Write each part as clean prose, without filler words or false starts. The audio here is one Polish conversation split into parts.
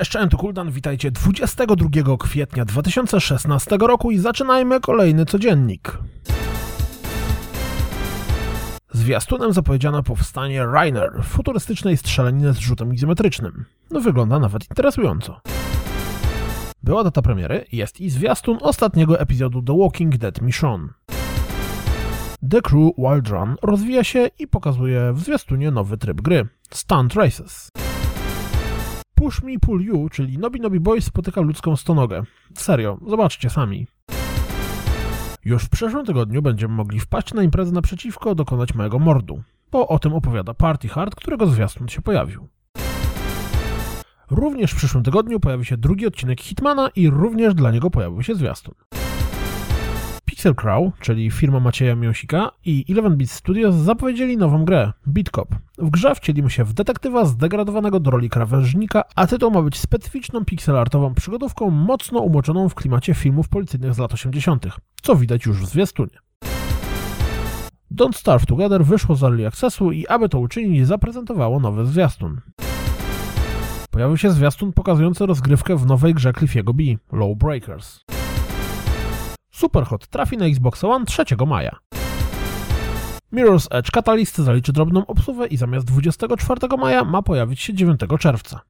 Cześć, and Kuldan, witajcie 22 kwietnia 2016 roku i zaczynajmy kolejny codziennik. Zwiastunem zapowiedziano powstanie Reiner, futurystycznej strzelaniny z rzutem izometrycznym. No, wygląda nawet interesująco. Była data premiery, jest i zwiastun ostatniego epizodu The Walking Dead Michonne. The Crew Wild Run rozwija się i pokazuje w zwiastunie nowy tryb gry – Stunt Races. Push Me Pull You, czyli Nobi Nobi Boys spotyka ludzką stonogę. Serio, zobaczcie sami. Już w przyszłym tygodniu będziemy mogli wpaść na imprezę naprzeciwko, dokonać małego mordu, bo o tym opowiada Party Hard, którego zwiastun się pojawił. Również w przyszłym tygodniu pojawi się drugi odcinek Hitmana i również dla niego pojawił się zwiastun. Pixel Crow, czyli firma Macieja Miłosika i Eleven Bit Studios zapowiedzieli nową grę, BitCop. W grze wcielimy się w detektywa zdegradowanego do roli krawężnika, a tytuł ma być specyficzną pixelartową przygodówką mocno umoczoną w klimacie filmów policyjnych z lat 80., co widać już w zwiastunie. Don't Starve Together wyszło z Early Accessu i aby to uczynić, zaprezentowało nowy zwiastun. Pojawił się zwiastun pokazujący rozgrywkę w nowej grze Cliffiego B, Low Breakers. Superhot trafi na Xbox One 3 maja. Mirror's Edge Catalyst zaliczy drobną obsuwę i zamiast 24 maja ma pojawić się 9 czerwca.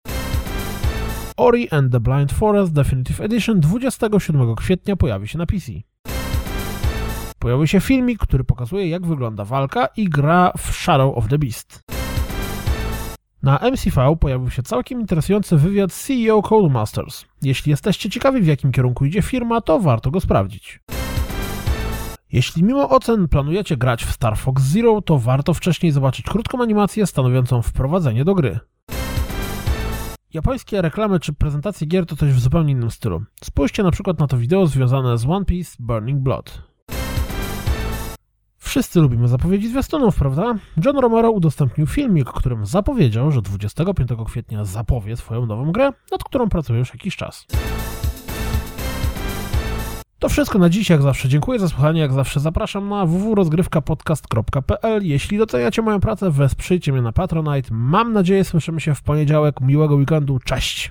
Ori and the Blind Forest Definitive Edition 27 kwietnia pojawi się na PC. Pojawi się filmik, który pokazuje, jak wygląda walka i gra w Shadow of the Beast. Na MCV pojawił się całkiem interesujący wywiad CEO Codemasters. Jeśli jesteście ciekawi, w jakim kierunku idzie firma, to warto go sprawdzić. Jeśli mimo ocen planujecie grać w Star Fox Zero, to warto wcześniej zobaczyć krótką animację stanowiącą wprowadzenie do gry. Japońskie reklamy czy prezentacje gier to coś w zupełnie innym stylu. Spójrzcie na przykład na to wideo związane z One Piece Burning Blood. Wszyscy lubimy zapowiedzi zwiastunów, prawda? John Romero udostępnił filmik, którym zapowiedział, że 25 kwietnia zapowie swoją nową grę, nad którą pracuje już jakiś czas. To wszystko na dziś, jak zawsze dziękuję za słuchanie, jak zawsze zapraszam na www.rozgrywkapodcast.pl. Jeśli doceniacie moją pracę, wesprzyjcie mnie na Patronite. Mam nadzieję, słyszymy się w poniedziałek. Miłego weekendu, cześć!